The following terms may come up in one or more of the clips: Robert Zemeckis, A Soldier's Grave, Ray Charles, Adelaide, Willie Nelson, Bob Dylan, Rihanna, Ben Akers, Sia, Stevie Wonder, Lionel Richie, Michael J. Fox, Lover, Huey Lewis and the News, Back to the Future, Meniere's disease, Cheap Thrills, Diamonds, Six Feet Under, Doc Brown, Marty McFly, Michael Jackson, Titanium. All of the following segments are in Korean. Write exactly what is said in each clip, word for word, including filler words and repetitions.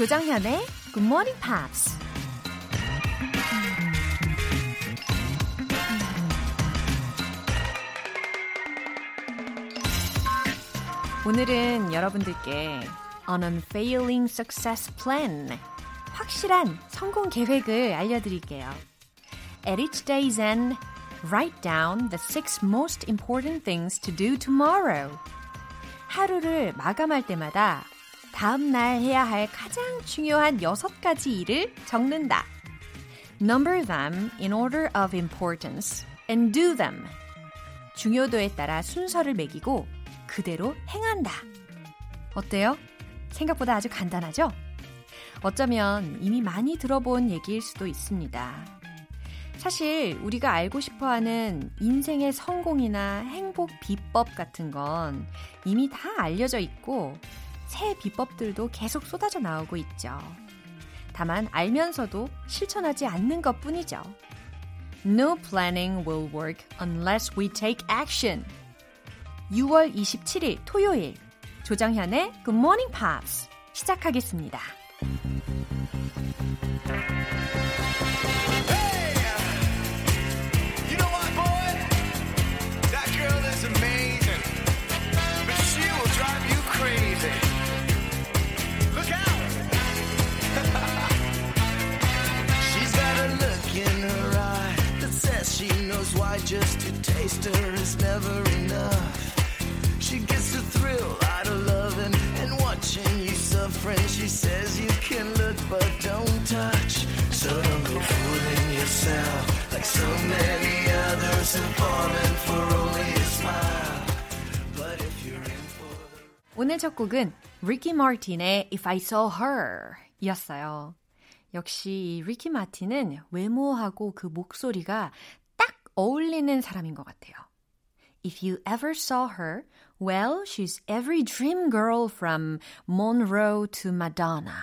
조정현의 Good Morning Pops. 오늘은 여러분들께 An Unfailing Success Plan, 확실한 성공 계획을 알려드릴게요. At each day's end, write down the six most important things to do tomorrow. 하루를 마감할 때마다 다음 날 해야 할 가장 중요한 여섯 가지 일을 적는다. Number them in order of importance and do them. 중요도에 따라 순서를 매기고 그대로 행한다. 어때요? 생각보다 아주 간단하죠? 어쩌면 이미 많이 들어본 얘기일 수도 있습니다. 사실 우리가 알고 싶어하는 인생의 성공이나 행복 비법 같은 건 이미 다 알려져 있고 새 비법들도 계속 쏟아져 나오고 있죠. 다만 알면서도 실천하지 않는 것뿐이죠. No planning will work unless we take action. 유월 이십칠일 토요일 조정현의 Good Morning Pops 시작하겠습니다. Why just to taste her is never enough. She gets a thrill out of loving and watching you suffer. And she says you can look but don't touch. So don't go fooling yourself like so many others have fallen for only a smile. But if you're in for the... 오늘 첫 곡은 리키 마틴의 If I Saw Her 이었어요. 역시 리키 마틴은 외모하고 그 목소리가 어울리는 사람인 것 같아요. If you ever saw her, well, she's every dream girl from Monroe to Madonna.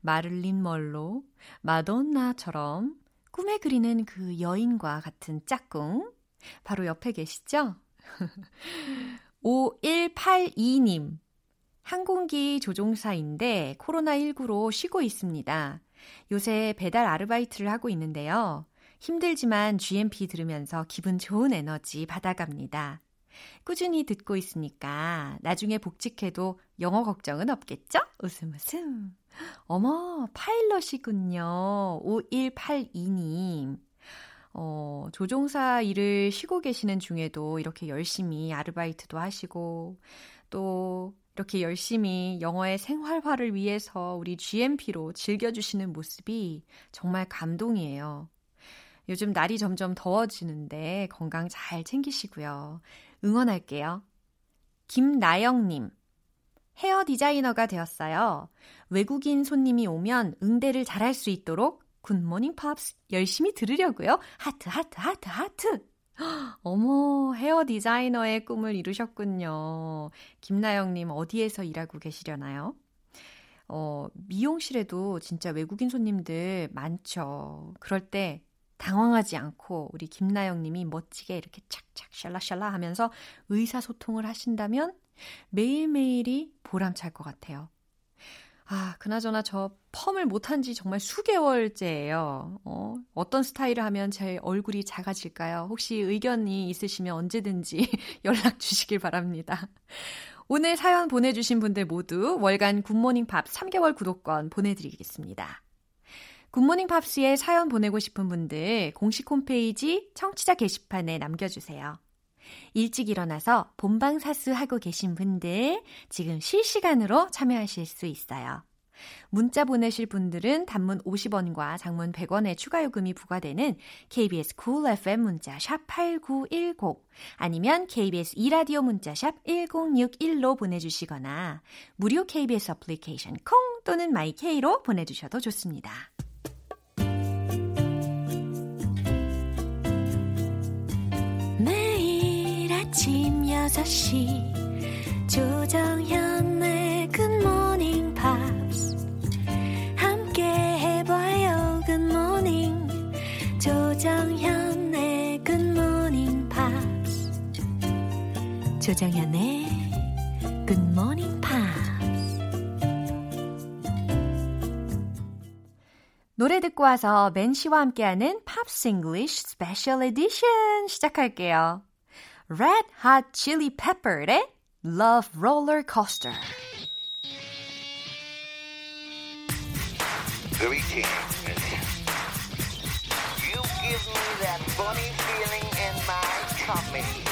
마를린 멀로, 마돈나처럼 꿈에 그리는 그 여인과 같은 짝꿍. 바로 옆에 계시죠? 오일팔이님. 항공기 조종사인데 코로나십구로 쉬고 있습니다. 요새 배달 아르바이트를 하고 있는데요. 힘들지만 지엠피 들으면서 기분 좋은 에너지 받아갑니다. 꾸준히 듣고 있으니까 나중에 복직해도 영어 걱정은 없겠죠? 웃음 웃음. 어머, 파일럿이군요. 오일팔이님. 어, 조종사 일을 쉬고 계시는 중에도 이렇게 열심히 아르바이트도 하시고 또 이렇게 열심히 영어의 생활화를 위해서 우리 지엠피로 즐겨주시는 모습이 정말 감동이에요. 요즘 날이 점점 더워지는데 건강 잘 챙기시고요. 응원할게요. 김나영님. 헤어 디자이너가 되었어요. 외국인 손님이 오면 응대를 잘할 수 있도록 굿모닝 팝스 열심히 들으려고요. 하트 하트 하트 하트. 어머, 헤어 디자이너의 꿈을 이루셨군요. 김나영님 어디에서 일하고 계시려나요? 어, 미용실에도 진짜 외국인 손님들 많죠. 그럴 때 당황하지 않고 우리 김나영님이 멋지게 이렇게 착착 샬라샬라 하면서 의사소통을 하신다면 매일매일이 보람찰 것 같아요. 아, 그나저나 저 펌을 못한 지 정말 수개월째예요. 어, 어떤 스타일을 하면 제 얼굴이 작아질까요? 혹시 의견이 있으시면 언제든지 연락 주시길 바랍니다. 오늘 사연 보내주신 분들 모두 월간 굿모닝 팝 삼 개월 구독권 보내드리겠습니다. 굿모닝 팝스에 사연 보내고 싶은 분들 공식 홈페이지 청취자 게시판에 남겨주세요. 일찍 일어나서 본방사수하고 계신 분들 지금 실시간으로 참여하실 수 있어요. 문자 보내실 분들은 단문 오십 원과 장문 백 원의 추가 요금이 부과되는 케이비에스 Cool 에프엠 문자 샵 팔구일공 아니면 케이비에스 이라디오 문자 샵 일공육일로 보내주시거나 무료 케이비에스 어플리케이션 콩 또는 마이케이로 보내주셔도 좋습니다. 아침 여섯 시 조정현의 Good Morning Pops 함께 해봐요. Good Morning 조정현의 Good Morning Pops 조정현의 Good Morning Pops 노래 듣고 와서 맨 씨와 함께하는 팝스 잉글리쉬 스페셜 에디션 시작할게요. Red Hot Chili Pepper의 Love Roller Coaster. Very dangerous. You give me that funny feeling in my tummy.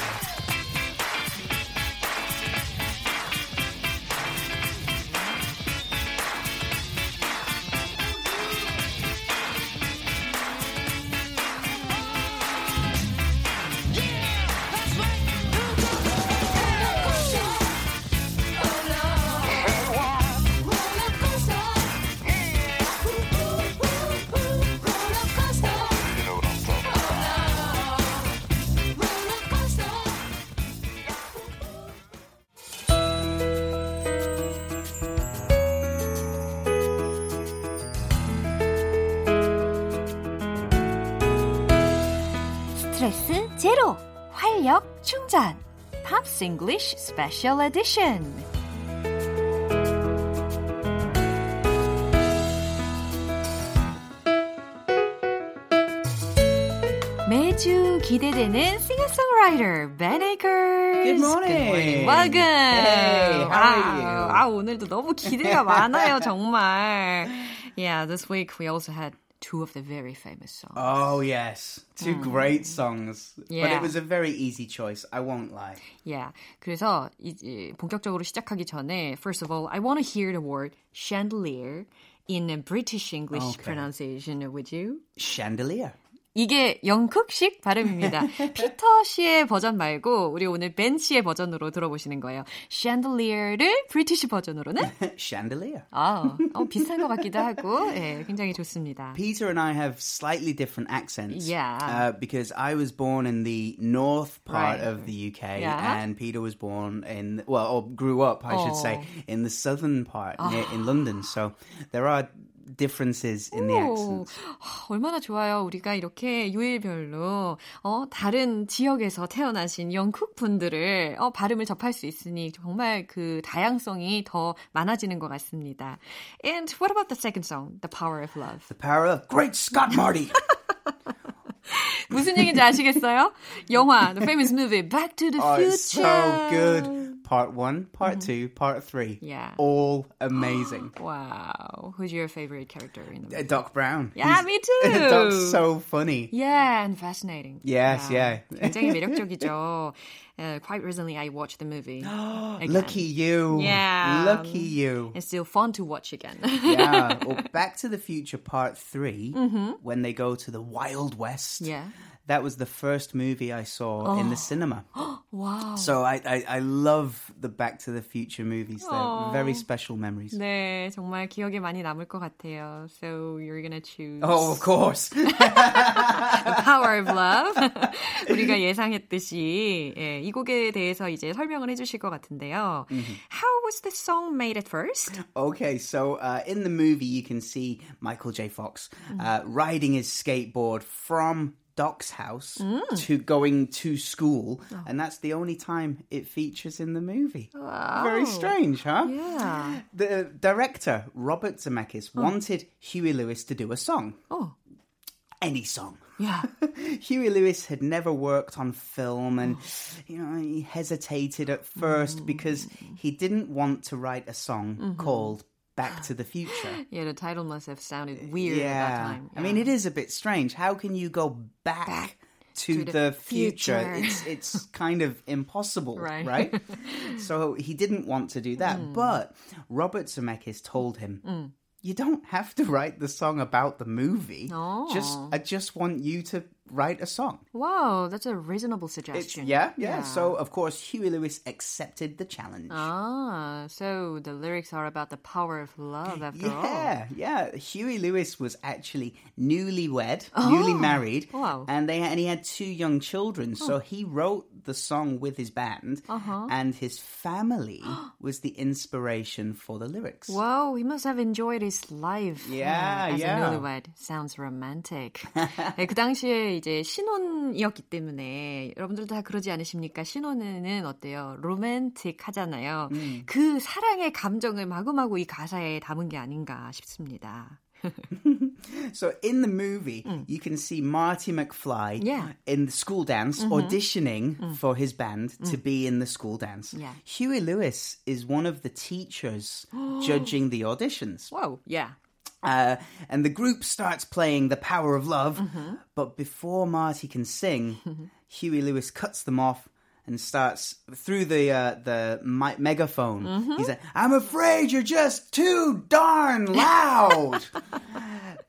스트레스 제로, 활력 충전, 팝스 잉글리쉬 스페셜 에디션. 매주 기대되는 싱어송라이터 Ben Akers. Good morning. Welcome. Hey, how are you? 아, 아 오늘도 너무 기대가 많아요, 정말. Yeah, this week we also had two of the very famous songs. Oh, yes. Two mm. great songs. Yeah. But it was a very easy choice. I won't lie. Yeah. 그래서 이제 본격적으로 시작하기 전에, first of all, I want to hear the word chandelier in a British English okay. pronunciation, would you? Chandelier. 이게 영국식 발음입니다. 피터 씨의 버전 말고 우리 오늘 벤 씨의 버전으로 들어보시는 거예요. Chandelier를 브리티시 버전으로는 Chandelier. 아, 어, 비슷한 것 같기도 하고 예, 굉장히 좋습니다. Peter and I have slightly different accents. Yeah. Uh, because I was born in the north part right. of the U K yeah. and Peter was born in, well, or grew up, I oh. should say, in the southern part oh. near, in London. So there are differences in the accents. 얼마나 좋아요. 우리가 이렇게 요일별로 어, 다른 지역에서 태어나신 영국 분들을 어, 발음을 접할 수 있으니 정말 그 다양성이 더 많아지는 것 같습니다. And what about the second song, The Power of Love? The Power of Great Scott, Marty! 무슨 얘기인지 아시겠어요? 영화, the famous movie, Back to the oh, Future. It's so good. Part one, part mm-hmm. two, part three. Yeah. All amazing. Wow. Who's your favorite character in the movie? Doc Brown. Yeah, He's, me too. Doc's so funny. Yeah, and fascinating. Yes, yeah. yeah. 굉장히 매력적이죠. Uh, quite recently, I watched the movie. Lucky you. Yeah. Lucky you. It's still fun to watch again. yeah. Well, Back to the Future Part three, mm-hmm. when they go to the Wild West. Yeah. That was the first movie I saw oh. in the cinema. wow. So I, I, I love the Back to the Future movies. They're oh. very special memories. 네, 정말 기억에 많이 남을 것 같아요. So you're going to choose... Oh, of course. The Power of Love. 우리가 예상했듯이 예, 이 곡에 대해서 이제 설명을 해주실 것 같은데요. Mm-hmm. How was the song made at first? Okay, so uh, in the movie you can see Michael J. Fox mm-hmm. uh, riding his skateboard from... Doc's house mm. to going to school, oh. and that's the only time it features in the movie. Wow. Very strange, huh? Yeah. The director, Robert Zemeckis, oh. wanted Huey Lewis to do a song. Oh. Any song. Yeah. Huey Lewis had never worked on film and, you know, he hesitated at first mm. because he didn't want to write a song mm-hmm. called Back to the Future. Yeah, the title must have sounded weird yeah. at that time. Yeah. I mean, it is a bit strange. How can you go back, back to, to the, the future? future? It's it's kind of impossible, right? right? So he didn't want to do that. Mm. But Robert Zemeckis told him, mm. you don't have to write the song about the movie. Oh. Just I just want you to write a song. Wow, that's a reasonable suggestion. It's, yeah, yeah, yeah. So, of course, Huey Lewis accepted the challenge. Ah, so the lyrics are about the power of love after yeah, all. Yeah, yeah. Huey Lewis was actually newlywed, oh, newly married, wow. and they and he had two young children. Oh. So he wrote the song with his band, uh-huh. and his family was the inspiration for the lyrics. Wow, he must have enjoyed his life. Yeah, yeah. As yeah. a newlywed, sounds romantic. 그 당시에 이제 신혼이었기 때문에 여러분들도 다 그러지 않으십니까? 신혼에는 어때요? 로맨틱하잖아요. 음. 그 사랑의 감정을 마구마구 이 가사에 담은 게 아닌가 싶습니다. So in the movie, mm. you can see Marty McFly yeah. in the school dance mm-hmm. auditioning mm. for his band mm. to be in the school dance. Yeah. Huey Lewis is one of the teachers judging the auditions. Whoa, yeah. Uh, and the group starts playing The Power of Love. Mm-hmm. But before Marty can sing, mm-hmm. Huey Lewis cuts them off and starts through the uh, the mi- megaphone. Mm-hmm. He's like, "I'm afraid you're just too darn loud."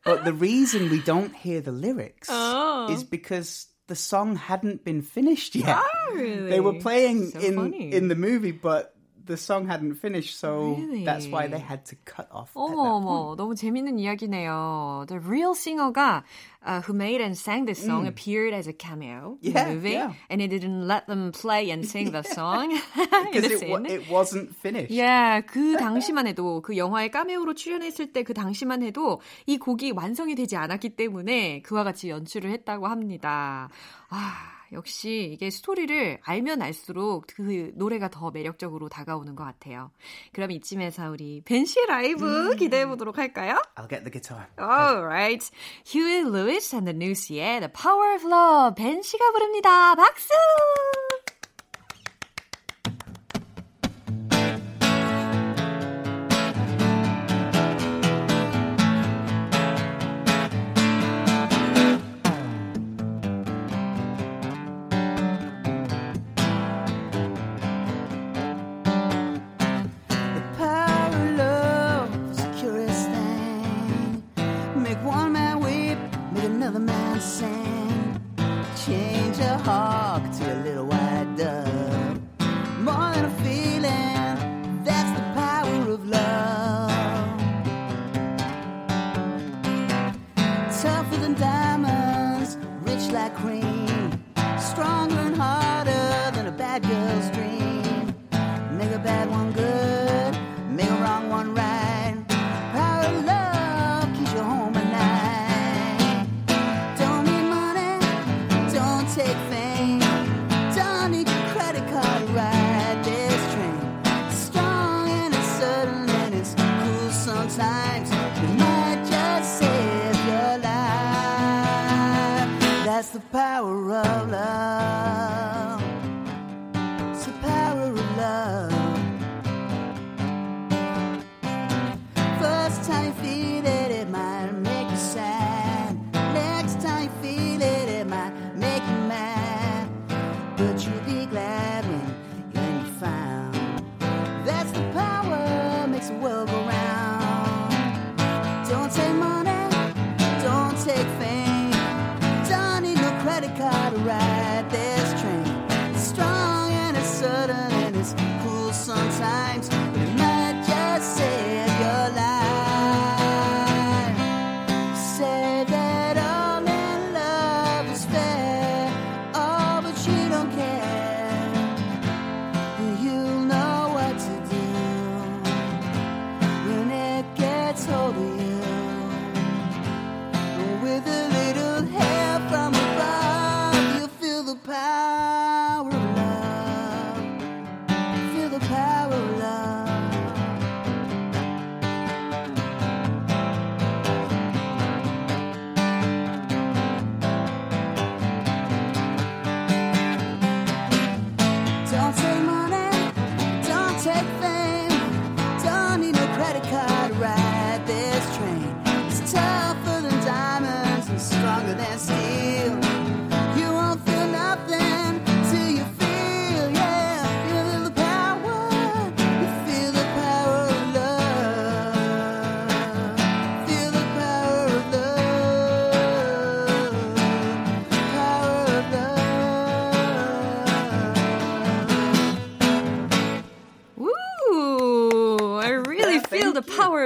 But the reason we don't hear the lyrics oh. is because the song hadn't been finished yet. Oh, really? They were playing so in funny. in the movie, but the song hadn't finished, so really? that's why they had to cut off oh, at that point. 너무 재밌는 이야기네요. The real singer가 uh, who made and sang this song mm. appeared as a cameo yeah, in the movie, yeah. and it didn't let them play and sing the song. Because it, w- it wasn't finished. Yeah, 그 당시만 해도, 그 영화에 카메오로 출연했을 때 그 당시만 해도 이 곡이 완성이 되지 않았기 때문에 그와 같이 연출을 했다고 합니다. 아... 역시 이게 스토리를 알면 알수록 그 노래가 더 매력적으로 다가오는 것 같아요. 그럼 이쯤에서 우리 벤 씨의 라이브 음. 기대해 보도록 할까요? I'll get the guitar. Alright. Huey Lewis and the News의 The Power of Love. 벤 씨가 부릅니다. 박수!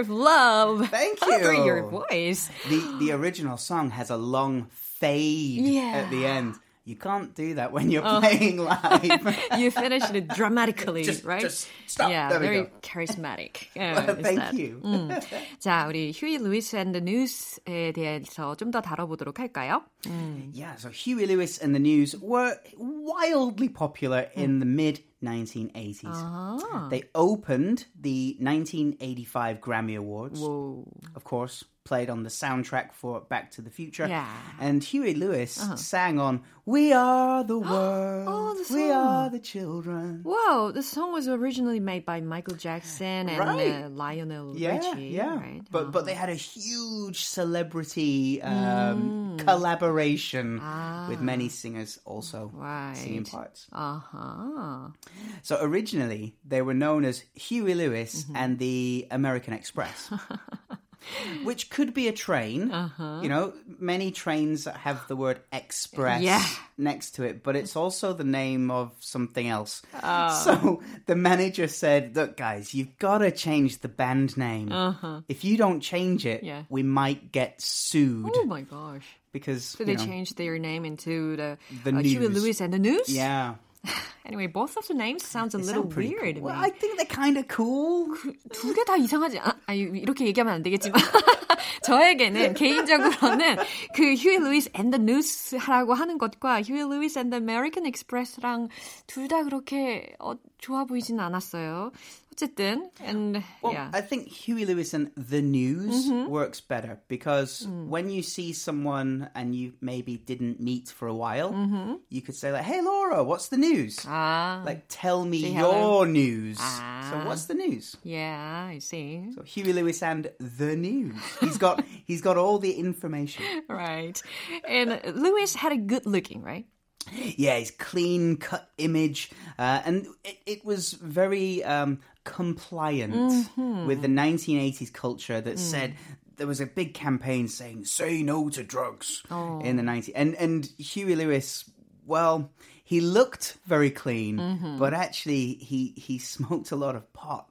Love. Thank you. Over your voice. The, the original song has a long fade yeah. at the end. You can't do that when you're oh. playing live. You finished it dramatically, just, right? Just stop. Yeah, there very charismatic. Yeah, well, thank that. you. 음. 자, 우리 Huey Lewis and the News에 대해서 좀 더 다뤄보도록 할까요? 음. Yeah, so Huey Lewis and the News were wildly popular in mm. the mid nineteen eighties. Ah. They opened the nineteen eighty-five Grammy Awards. Whoa. Of course, played on the soundtrack for Back to the Future. Yeah. And Huey Lewis uh-huh. sang on We Are the World, oh, the song. We Are the Children. Wow, the song was originally made by Michael Jackson and right. uh, Lionel yeah, Richie. Yeah, right? But, uh-huh. but they had a huge celebrity um, mm. collaboration ah. with many singers also right. singing parts. Uh-huh. So originally, they were known as Huey Lewis mm-hmm. and the American Express. Which could be a train. Uh-huh. You know, many trains have the word express yeah. next to it, but it's also the name of something else. Oh. So the manager said, look, guys, you've got to change the band name. Uh-huh. If you don't change it, yeah. we might get sued. Oh, my gosh. Because, so they know, changed their name into the, the uh, Huey Lewis and the News? Yeah. Anyway, both of the names sounds a they little sound weird. Cool. Well, I think they're kind of cool. 두 개 다 이상하지 않아? 아니, 이렇게 얘기하면 안 되겠지만 저에게는 개인적으로는 그 Huey Lewis and the News라고 하는 것과 Huey Lewis and the American Express랑 둘 다 그렇게 어, 좋아 보이진 않았어요. 어쨌든, and well, yeah. I think Huey Lewis and the News mm-hmm. works better because mm. when you see someone and you maybe didn't meet for a while, mm-hmm. you could say like, "Hey, Laura, what's the news?" Ah. Like, tell me see, your hello. News. Ah. So, what's the news? Yeah, I see. So Huey Lewis and the News. He's got he's got all the information. Right, and Lewis had a good looking, right? Yeah, his clean-cut image. Uh, and it, it was very um, compliant mm-hmm. with the nineteen eighties culture that mm. said there was a big campaign saying, say no to drugs oh. in the nineties. And, and Huey Lewis, well, he looked very clean, mm-hmm. but actually he, he smoked a lot of pot.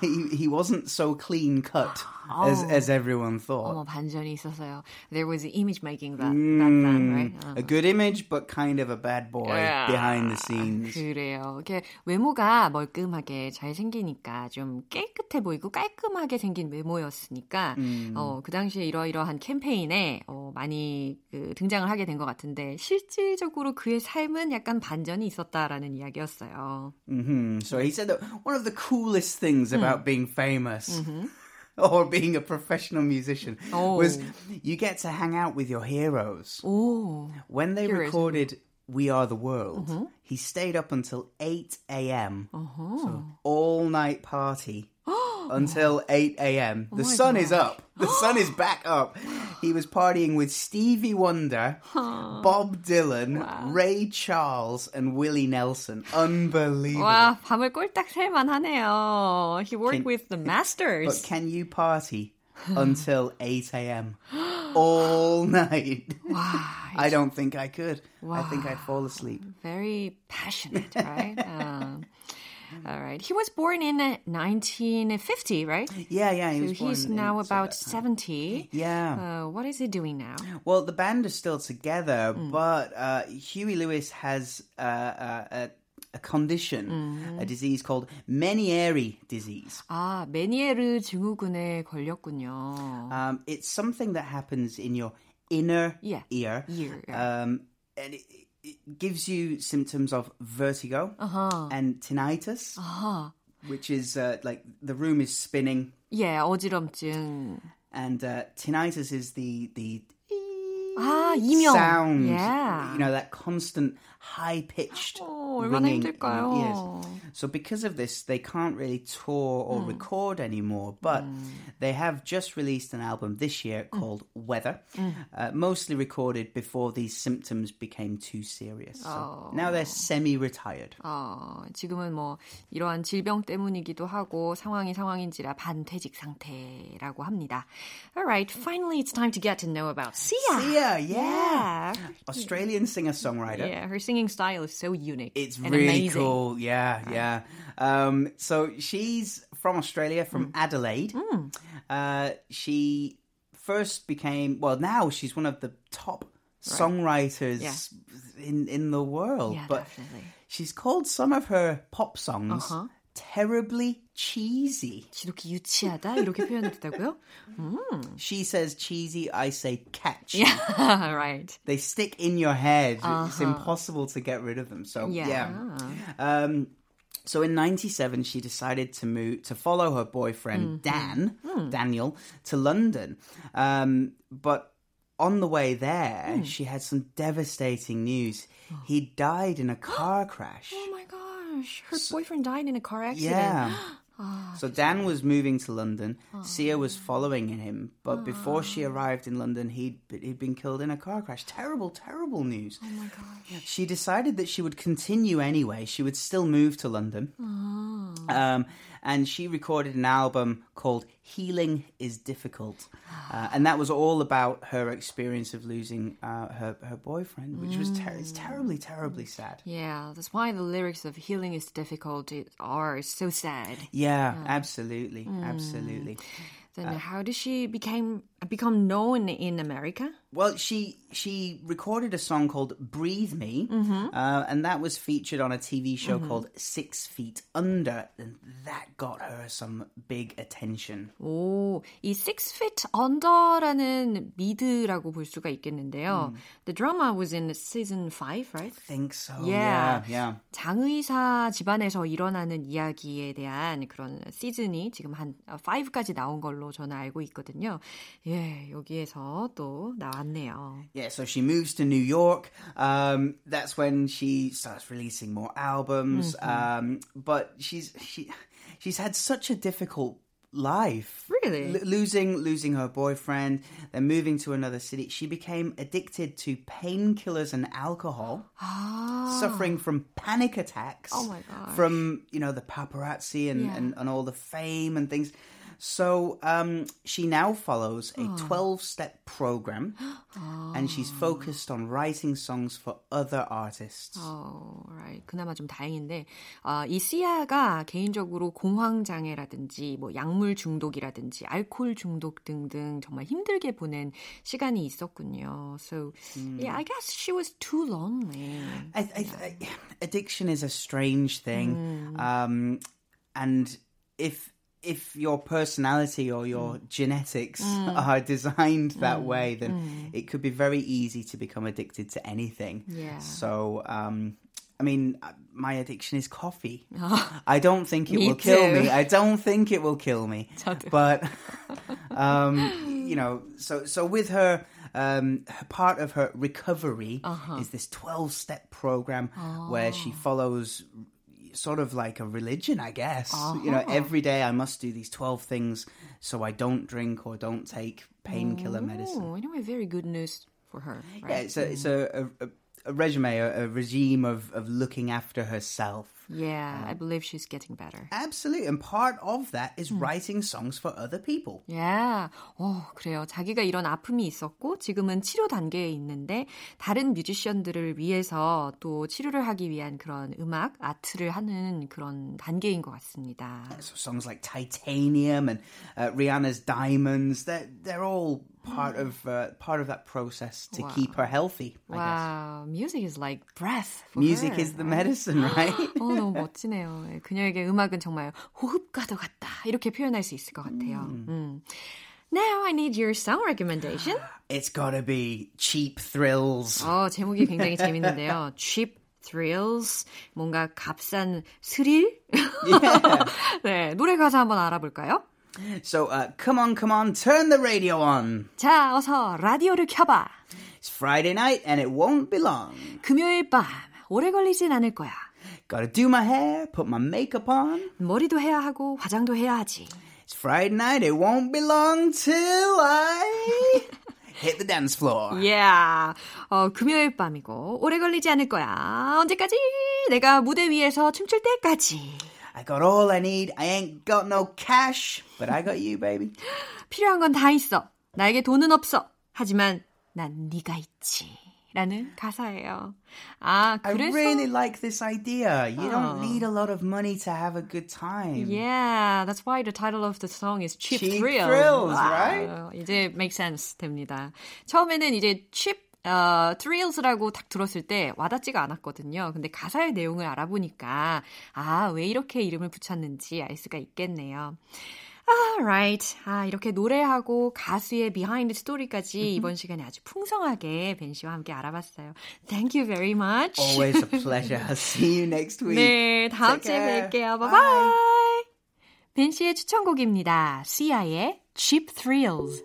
he, he wasn't so clean-cut oh. as, as everyone thought. 어머, 반전이 있었어요. There was image making that, mm, back then, right? Uh. A good image, but kind of a bad boy yeah. behind the scenes. 그래요. 외모가 멀끔하게 잘생기니까 좀 깨끗해 보이고 깔끔하게 생긴 외모였으니까 mm. 어, 그 당시에 이러이러한 캠페인에 어, 많이 그, 등장을 하게 된 것 같은데 실질적으로 그의 삶은 약간 반전이 있었다라는 이야기였어요. Mm-hmm. So he said that one of the coolest things about mm. being famous mm-hmm. or being a professional musician oh. was you get to hang out with your heroes. Oh. When they heroes. recorded We Are the World, mm-hmm. he stayed up until eight a.m. Uh-huh. So all-night party. Until eight a.m. The oh sun gosh. is up. The sun is back up. He was partying with Stevie Wonder, huh. Bob Dylan, wow. Ray Charles, and Willie Nelson. Unbelievable. 와, 밤을 꼴딱 셀만 하네요. He worked can, with the masters. But can you party until eight a.m. all night? Wow. I don't think I could. Wow. I think I'd fall asleep. Very passionate, right? Um, All right. He was born in nineteen fifty, right? Yeah, yeah. He so was born he's in, now so about seventy. Yeah. Uh, what is he doing now? Well, the band is still together, mm. but uh, Huey Lewis has uh, uh, a, a condition, mm. a disease called Meniere's disease. 아, 메니에르 증후군에 걸렸군요. Um, it's something that happens in your inner yeah. ear. ear. Um, and it, It gives you symptoms of vertigo uh-huh. and tinnitus, uh-huh. which is uh, like the room is spinning. Yeah, 어지럼증. And uh, tinnitus is the the ah, sound. Yeah. You know, that constant high-pitched oh, ringing in your ears. So because of this, they can't really tour or mm. record anymore, but mm. they have just released an album this year called mm. Weather, mm. Uh, mostly recorded before these symptoms became too serious. So oh. now they're semi-retired. 어, 지금은 뭐 이러한 질병 때문이기도 하고 상황이 상황인지라 반퇴직 상태라고 합니다. All right, finally it's time to get to know about Sia. Sia, yeah. yeah. Australian singer-songwriter. Yeah, her singing style is so unique. It's really amazing. cool, yeah, yeah. Yeah. Um, so she's from Australia, from mm. Adelaide. Mm. Uh, she first became, well, now she's one of the top right. songwriters yeah. in, in the world. Yeah, but definitely. She's called some of her pop songs uh-huh. terribly cheesy. 지독히 유치하다 이렇게 표현했다고요? Mm. She says cheesy, I say catchy. Yeah, right. They stick in your head. Uh-huh. It's impossible to get rid of them. So, yeah. yeah. Um, so in ninety-seven, she decided to move to follow her boyfriend mm-hmm. Dan, mm. Daniel, to London. Um, but on the way there, mm. she had some devastating news. Oh. He died in a car crash. Oh my God. Her so, boyfriend died in a car accident. Yeah. oh, so Dan was moving to London. Oh. Sia was following him. But oh. before she arrived in London, he'd, he'd been killed in a car crash. Terrible, terrible news. Oh, my gosh. She decided that she would continue anyway. She would still move to London. Oh. Um, and she recorded an album called Healing is Difficult. Uh, and that was all about her experience of losing uh, her, her boyfriend, which mm. was ter- it's terribly, terribly sad. Yeah, that's why the lyrics of Healing is Difficult are so sad. Yeah, yeah. absolutely, mm. absolutely. Then uh, how did she became, become known in America? Well, she she recorded a song called Breathe Me, mm-hmm. uh, and that was featured on a T V show mm-hmm. called Six Feet Under, and that got her some big attention. 오, 이 Six Feet Under라는 미드라고 볼 수가 있겠는데요. Mm. The drama was in season five, right? I think so, yeah. yeah, yeah. 장의사 집안에서 일어나는 이야기에 대한 그런 시즌이 지금 한 five까지 나온 걸로 저는 알고 있거든요. 예, 여기에서 또 나왔네요. Yeah, so she moves to New York. Um, that's when she starts releasing more albums. Mm-hmm. Um, but she's she she's had such a difficult life. Really? L- losing losing her boyfriend, then moving to another city. She became addicted to painkillers and alcohol, ah. suffering from panic attacks. Oh my gosh. From, you know, the paparazzi and, yeah. and, and all the fame and things. So um, she now follows a twelve-step program, oh. and she's focused on writing songs for other artists. Oh, right. 그나마 좀 다행인데 어, 이 시아가 개인적으로 공황장애라든지 뭐 약물 중독이라든지 알코올 중독 등등 정말 힘들게 보낸 시간이 있었군요. So mm. yeah, I guess she was too lonely. I, I, I, addiction is a strange thing, mm. um, and if If your personality or your mm. genetics mm. are designed that mm. way, then mm. it could be very easy to become addicted to anything. Yeah. So, um, I mean, my addiction is coffee. Oh, I don't think it will too. kill me. I don't think it will kill me. But, um, you know, so so with her... Um, part of her recovery uh-huh. is this twelve-step program oh. where she follows sort of like a religion, I guess. Uh-huh. You know, every day I must do these twelve things so I don't drink or don't take painkiller oh, medicine. Oh, anyway, very good news for her. Right? Yeah, it's a, it's a, a, a resume, a, a regime of, of looking after herself. Yeah, um, I believe she's getting better. Absolutely. And part of that is mm. writing songs for other people. Yeah. 오, 그래요. 자기가 이런 아픔이 있었고 지금은 치료 단계에 있는데 다른 뮤지션들을 위해서 또 치료를 하기 위한 그런 음악, 아트를 하는 그런 단계인 것 같습니다. Yeah, so songs like Titanium and uh, Rihanna's Diamonds, they're, they're all part mm. of uh, part of that process to wow. keep her healthy, I wow. guess. Wow, music is like breath for Music her, is the right? medicine, right? 너무 멋지네요. 그녀에게 음악은 정말 호흡과도 같다. 이렇게 표현할 수 있을 것 같아요. 음. 음. Now I need your song recommendation. It's gotta be Cheap Thrills. 어, 제목이 굉장히 재밌는데요. Cheap Thrills. 뭔가 값싼 스릴? Yeah. 네, 노래 가사 한번 알아볼까요? So, uh, come on, come on, turn the radio on. 자, 어서 라디오를 켜봐. It's Friday night and it won't be long. 금요일 밤, 오래 걸리진 않을 거야. Gotta do my hair, put my makeup on. 머리도 해야 하고 화장도 해야 하지. It's Friday night, it won't be long till I hit the dance floor. Yeah, 어, 금요일 밤이고 오래 걸리지 않을 거야. 언제까지? 내가 무대 위에서 춤출 때까지. I got all I need, I ain't got no cash, but I got you, baby. 필요한 건 다 있어. 나에게 돈은 없어. 하지만 난 네가 있지. 라는 가사예요. 아, 그래서... I really like this idea. You oh. don't need a lot of money to have a good time. Yeah, that's why the title of the song is Cheap, Cheap Thrills. Cheap Thrills, wow. right? 이제 make sense 됩니다. 처음에는 이제 cheap 어, Thrills라고 딱 들었을 때 와닿지가 않았거든요. 근데 가사의 내용을 알아보니까 아, 왜 이렇게 이름을 붙였는지 알 수가 있겠네요. Alright. 아, 이렇게 노래하고 가수의 비하인드 스토리까지 이번 시간에 아주 풍성하게 벤 씨와 함께 알아봤어요. Thank you very much. Always a pleasure. See you next week. 네, 다음 주에 뵐게요. Bye bye. 벤 씨의 추천곡입니다. Sia의 Cheap Thrills.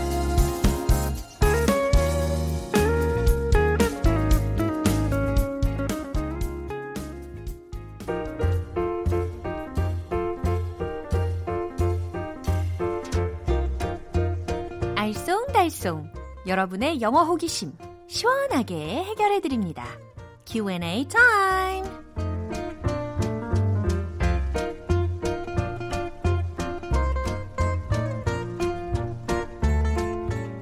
알쏭달쏭 여러분의 영어 호기심 시원하게 해결해드립니다. Q and A 타임!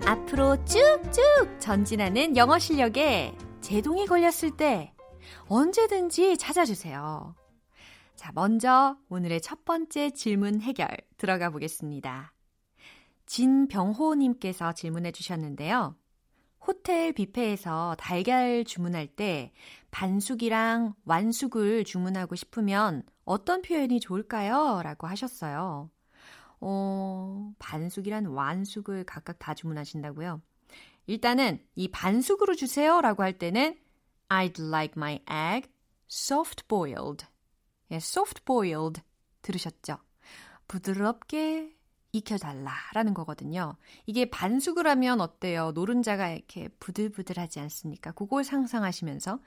앞으로 쭉쭉 전진하는 영어 실력에 제동이 걸렸을 때 언제든지 찾아주세요. 자, 먼저 오늘의 첫 번째 질문 해결 들어가 보겠습니다. 진병호님께서 질문해 주셨는데요. 호텔 뷔페에서 달걀 주문할 때 반숙이랑 완숙을 주문하고 싶으면 어떤 표현이 좋을까요? 라고 하셨어요. 어, 반숙이랑 완숙을 각각 다 주문하신다고요? 일단은 이 반숙으로 주세요 라고 할 때는 I'd like my egg soft boiled. 예, soft boiled 들으셨죠? 부드럽게 익혀달라라는 거거든요. 이게 반숙을 하면 어때요? 노른자가 이렇게 부들부들하지 않습니까? 그걸 상상하시면서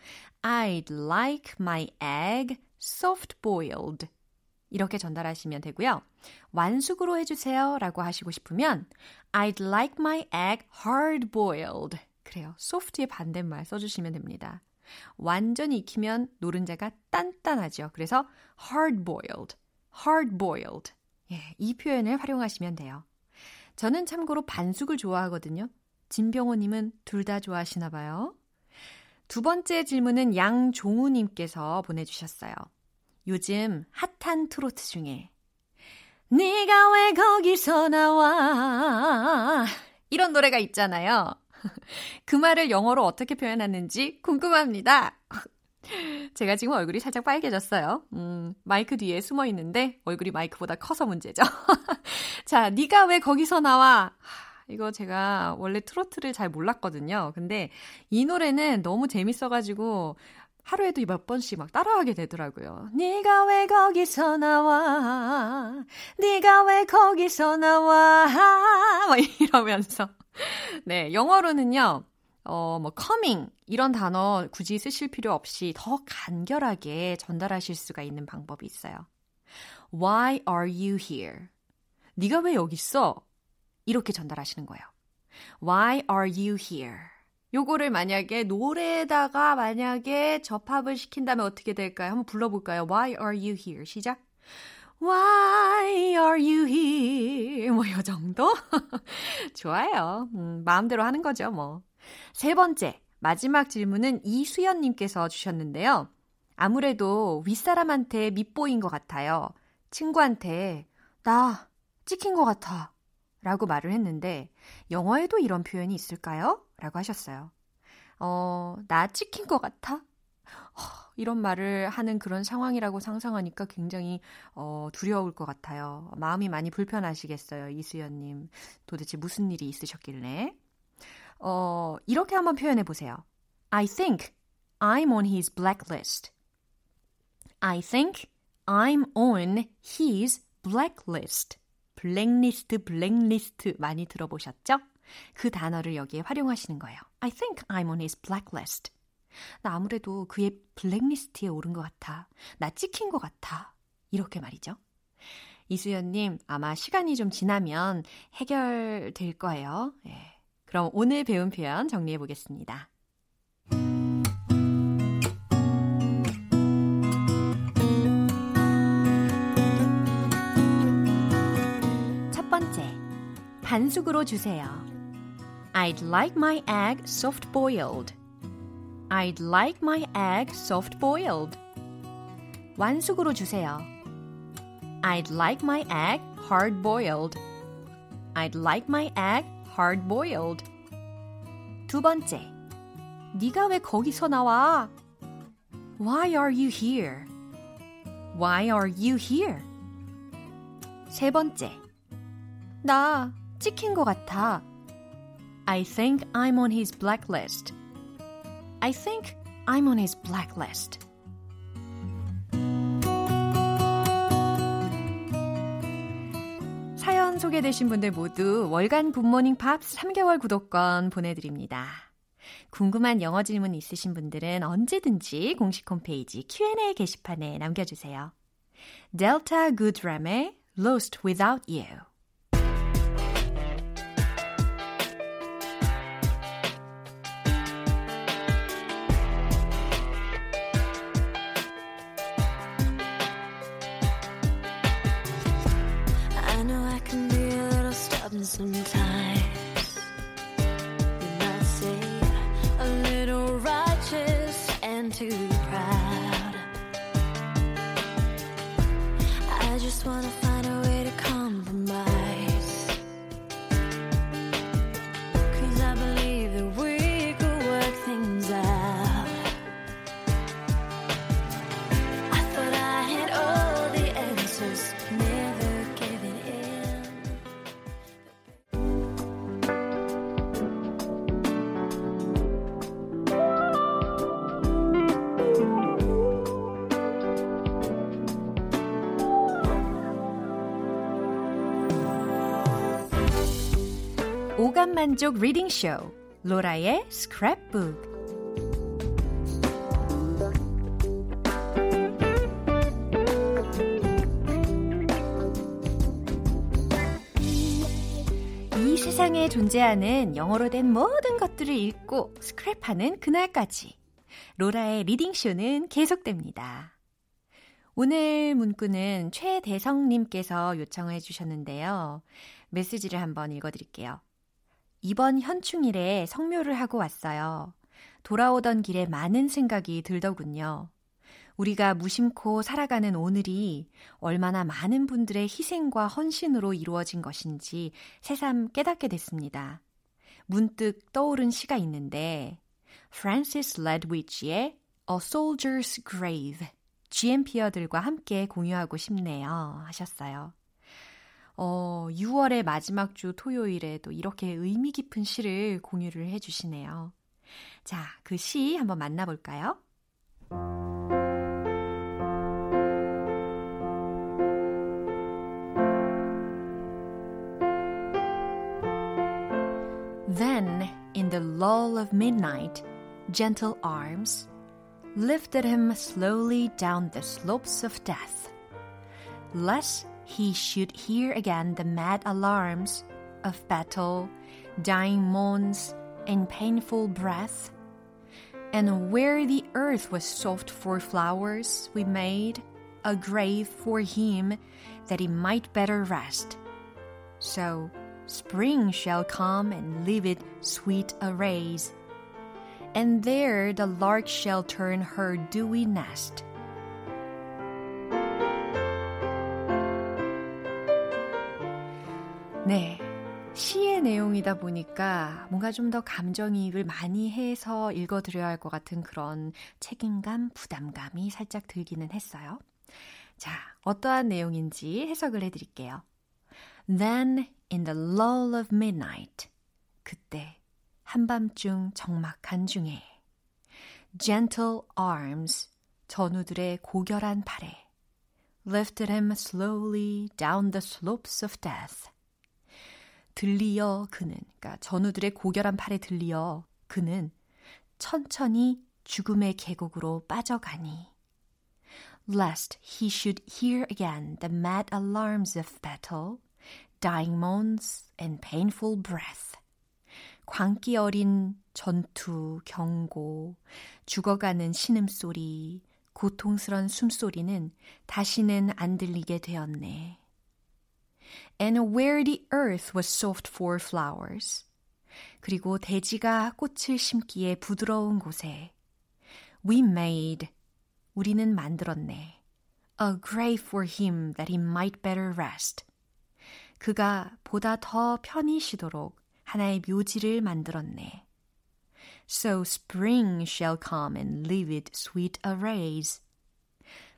I'd like my egg soft boiled 이렇게 전달하시면 되고요. 완숙으로 해주세요 라고 하시고 싶으면 I'd like my egg hard boiled 그래요. 소프트의 반대말 써주시면 됩니다. 완전히 익히면 노른자가 단단하죠. 그래서 hard boiled, hard boiled 예, 이 표현을 활용하시면 돼요. 저는 참고로 반숙을 좋아하거든요. 진병호님은 둘 다 좋아하시나 봐요. 두 번째 질문은 양종우님께서 보내주셨어요. 요즘 핫한 트로트 중에 네가 왜 거기서 나와 이런 노래가 있잖아요. 그 말을 영어로 어떻게 표현하는지 궁금합니다. 제가 지금 얼굴이 살짝 빨개졌어요. 음, 마이크 뒤에 숨어 있는데 얼굴이 마이크보다 커서 문제죠. 자, 네가 왜 거기서 나와? 이거 제가 원래 트로트를 잘 몰랐거든요. 근데 이 노래는 너무 재밌어가지고 하루에도 몇 번씩 막 따라하게 되더라고요. 네가 왜 거기서 나와? 네가 왜 거기서 나와? 막 이러면서 네, 영어로는요. 어, 뭐, coming 이런 단어 굳이 쓰실 필요 없이 더 간결하게 전달하실 수가 있는 방법이 있어요. Why are you here? 네가 왜 여기 있어? 이렇게 전달하시는 거예요. Why are you here? 요거를 만약에 노래에다가 만약에 접합을 시킨다면 어떻게 될까요? 한번 불러볼까요? Why are you here? 시작. Why are you here? 뭐, 요 정도? 좋아요. 음, 마음대로 하는 거죠, 뭐. 세 번째, 마지막 질문은 이수연님께서 주셨는데요. 아무래도 윗사람한테 밉보인 것 같아요. 친구한테 나 찍힌 것 같아 라고 말을 했는데 영어에도 이런 표현이 있을까요? 라고 하셨어요. 어, 나 찍힌 것 같아? 허, 이런 말을 하는 그런 상황이라고 상상하니까 굉장히 어, 두려울 것 같아요. 마음이 많이 불편하시겠어요. 이수연님. 도대체 무슨 일이 있으셨길래? 어, 이렇게 한번 표현해 보세요. I think I'm on his blacklist. I think I'm on his blacklist. 블랙리스트, 블랙리스트 많이 들어보셨죠? 그 단어를 여기에 활용하시는 거예요. I think I'm on his blacklist. 나 아무래도 그의 블랙리스트에 오른 것 같아. 나 찍힌 것 같아. 이렇게 말이죠. 이수연님, 아마 시간이 좀 지나면 해결될 거예요. 예. 그럼 오늘 배운 표현 정리해 보겠습니다. 첫 번째, 반숙으로 주세요. I'd like my egg soft-boiled. I'd like my egg soft-boiled. 완숙으로 주세요. I'd like my egg hard-boiled. I'd like my egg hard-boiled. 두 번째, 네가 왜 거기서 나와? Why are you here? Why are you here? 세 번째, 나 찍힌 것 같아. I think I'm on his blacklist. I think I'm on his blacklist. 사연 소개되신 분들 모두 월간 굿모닝 팝 삼 개월 구독권 보내드립니다. 궁금한 영어 질문 있으신 분들은 언제든지 공식 홈페이지 Q and A 게시판에 남겨주세요. Delta Goodram의 Lost Without You. Sometimes you might say a little righteous and too proud. I just wanna find a way to compromise, 'cause I believe that we could work things out. I thought I had all the answers, never giving in. 오감만족 리딩쇼 로라의 스크랩북. 이 세상에 존재하는 영어로 된 모든 것들을 읽고 스크랩하는 그날까지 로라의 리딩쇼는 계속됩니다. 오늘 문구는 최대성님께서 요청해 주셨는데요. 메시지를 한번 읽어드릴게요. 이번 현충일에 성묘를 하고 왔어요. 돌아오던 길에 많은 생각이 들더군요. 우리가 무심코 살아가는 오늘이 얼마나 많은 분들의 희생과 헌신으로 이루어진 것인지 새삼 깨닫게 됐습니다. 문득 떠오른 시가 있는데 프란시스 레드위치의 A Soldier's Grave, 지엠피어들과 함께 공유하고 싶네요 하셨어요. 어, 유월의 마지막 주 토요일에 또 이렇게 의미 깊은 시를 공유를 해주시네요. 자, 그 시 한번 만나볼까요? Then, in the lull of midnight, gentle arms lifted him slowly down the slopes of death. Less he should hear again the mad alarms of battle, dying moans and painful breath. And where the earth was soft for flowers, we made a grave for him that he might better rest. So spring shall come and leave it sweet arrays. And there the lark shall turn her dewy nest. 네, 시의 내용이다 보니까 뭔가 좀 더 감정이입을 많이 해서 읽어드려야 할 것 같은 그런 책임감, 부담감이 살짝 들기는 했어요. 자, 어떠한 내용인지 해석을 해드릴게요. Then in the lull of midnight, 그때 한밤중 적막한 중에 Gentle arms, 전우들의 고결한 팔에 Lifted him slowly down the slopes of death. 들리어 그는, 그러니까 전우들의 고결한 팔에 들리어 그는 천천히 죽음의 계곡으로 빠져가니 Lest he should hear again the mad alarms of battle, dying moans and painful breath. 광기 어린 전투, 경고, 죽어가는 신음소리, 고통스런 숨소리는 다시는 안 들리게 되었네. And where the earth was soft for flowers. 그리고 대지가 꽃을 심기에 부드러운 곳에 We made, 우리는 만들었네. A grave for him that he might better rest. 그가 보다 더 편히 쉬도록 하나의 묘지를 만들었네. So spring shall come and leave it sweet arrays.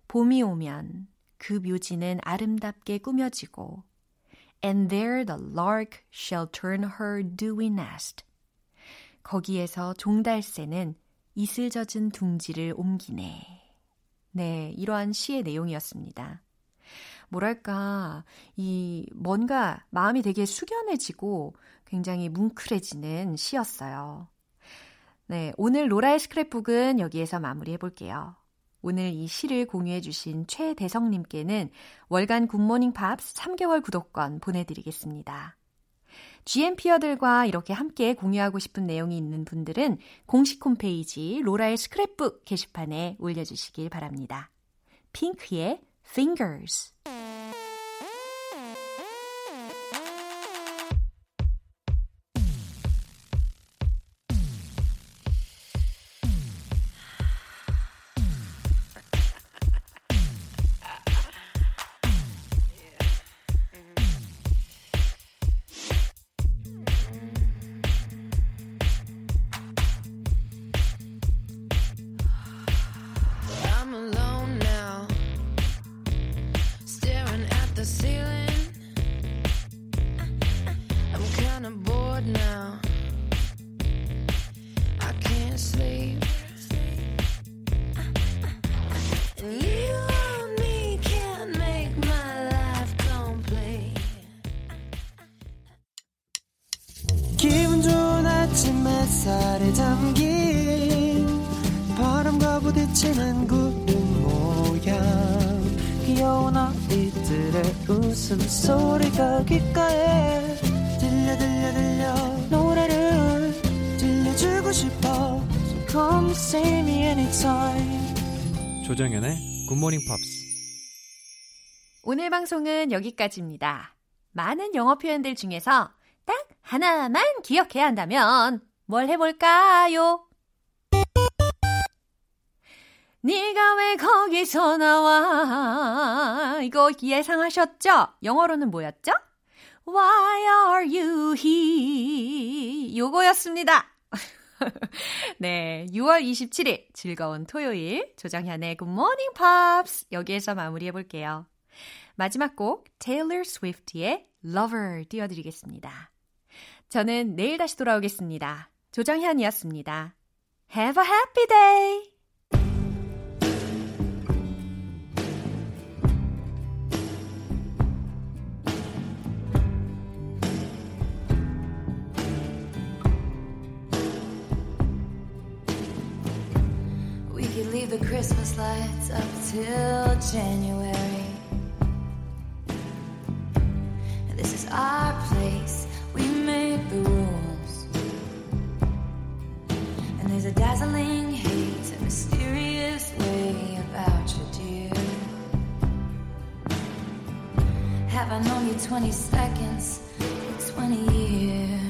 봄이 오면 그 묘지는 아름답게 꾸며지고 And there the lark shall turn her dewy nest. 거기에서 종달새는 이슬 젖은 둥지를 옮기네. 네, 이러한 시의 내용이었습니다. 뭐랄까, 이 뭔가 마음이 되게 숙연해지고 굉장히 뭉클해지는 시였어요. 네, 오늘 로라의 스크랩북은 여기에서 마무리해볼게요. 오늘 이 시를 공유해주신 최대성님께는 월간 굿모닝 팝스 삼 개월 구독권 보내드리겠습니다. 지엠피어들과 이렇게 함께 공유하고 싶은 내용이 있는 분들은 공식 홈페이지 로라의 스크랩북 게시판에 올려주시길 바랍니다. 핑크의 Fingers. 소리가 귓가에 들려 들려 들려 노래를 들려주고 싶어 So come see me anytime 조정연의 굿모닝 팝스 오늘 방송은 여기까지입니다. 많은 영어 표현들 중에서 딱 하나만 기억해야 한다면 뭘 해볼까요? 네가 왜 거기서 나와? 이거 예상하셨죠? 영어로는 뭐였죠? Why are you here? 요거였습니다. 네, 유월 이십칠일 즐거운 토요일 조정현의 Good Morning Pops 여기에서 마무리해볼게요. 마지막 곡 Taylor Swift의 Lover 띄워드리겠습니다. 저는 내일 다시 돌아오겠습니다. 조정현이었습니다. Have a happy day! The Christmas lights up till January. This is our place, we made the rules. And there's a dazzling haze, a mysterious way about you, dear. Have I known you twenty seconds, twenty years?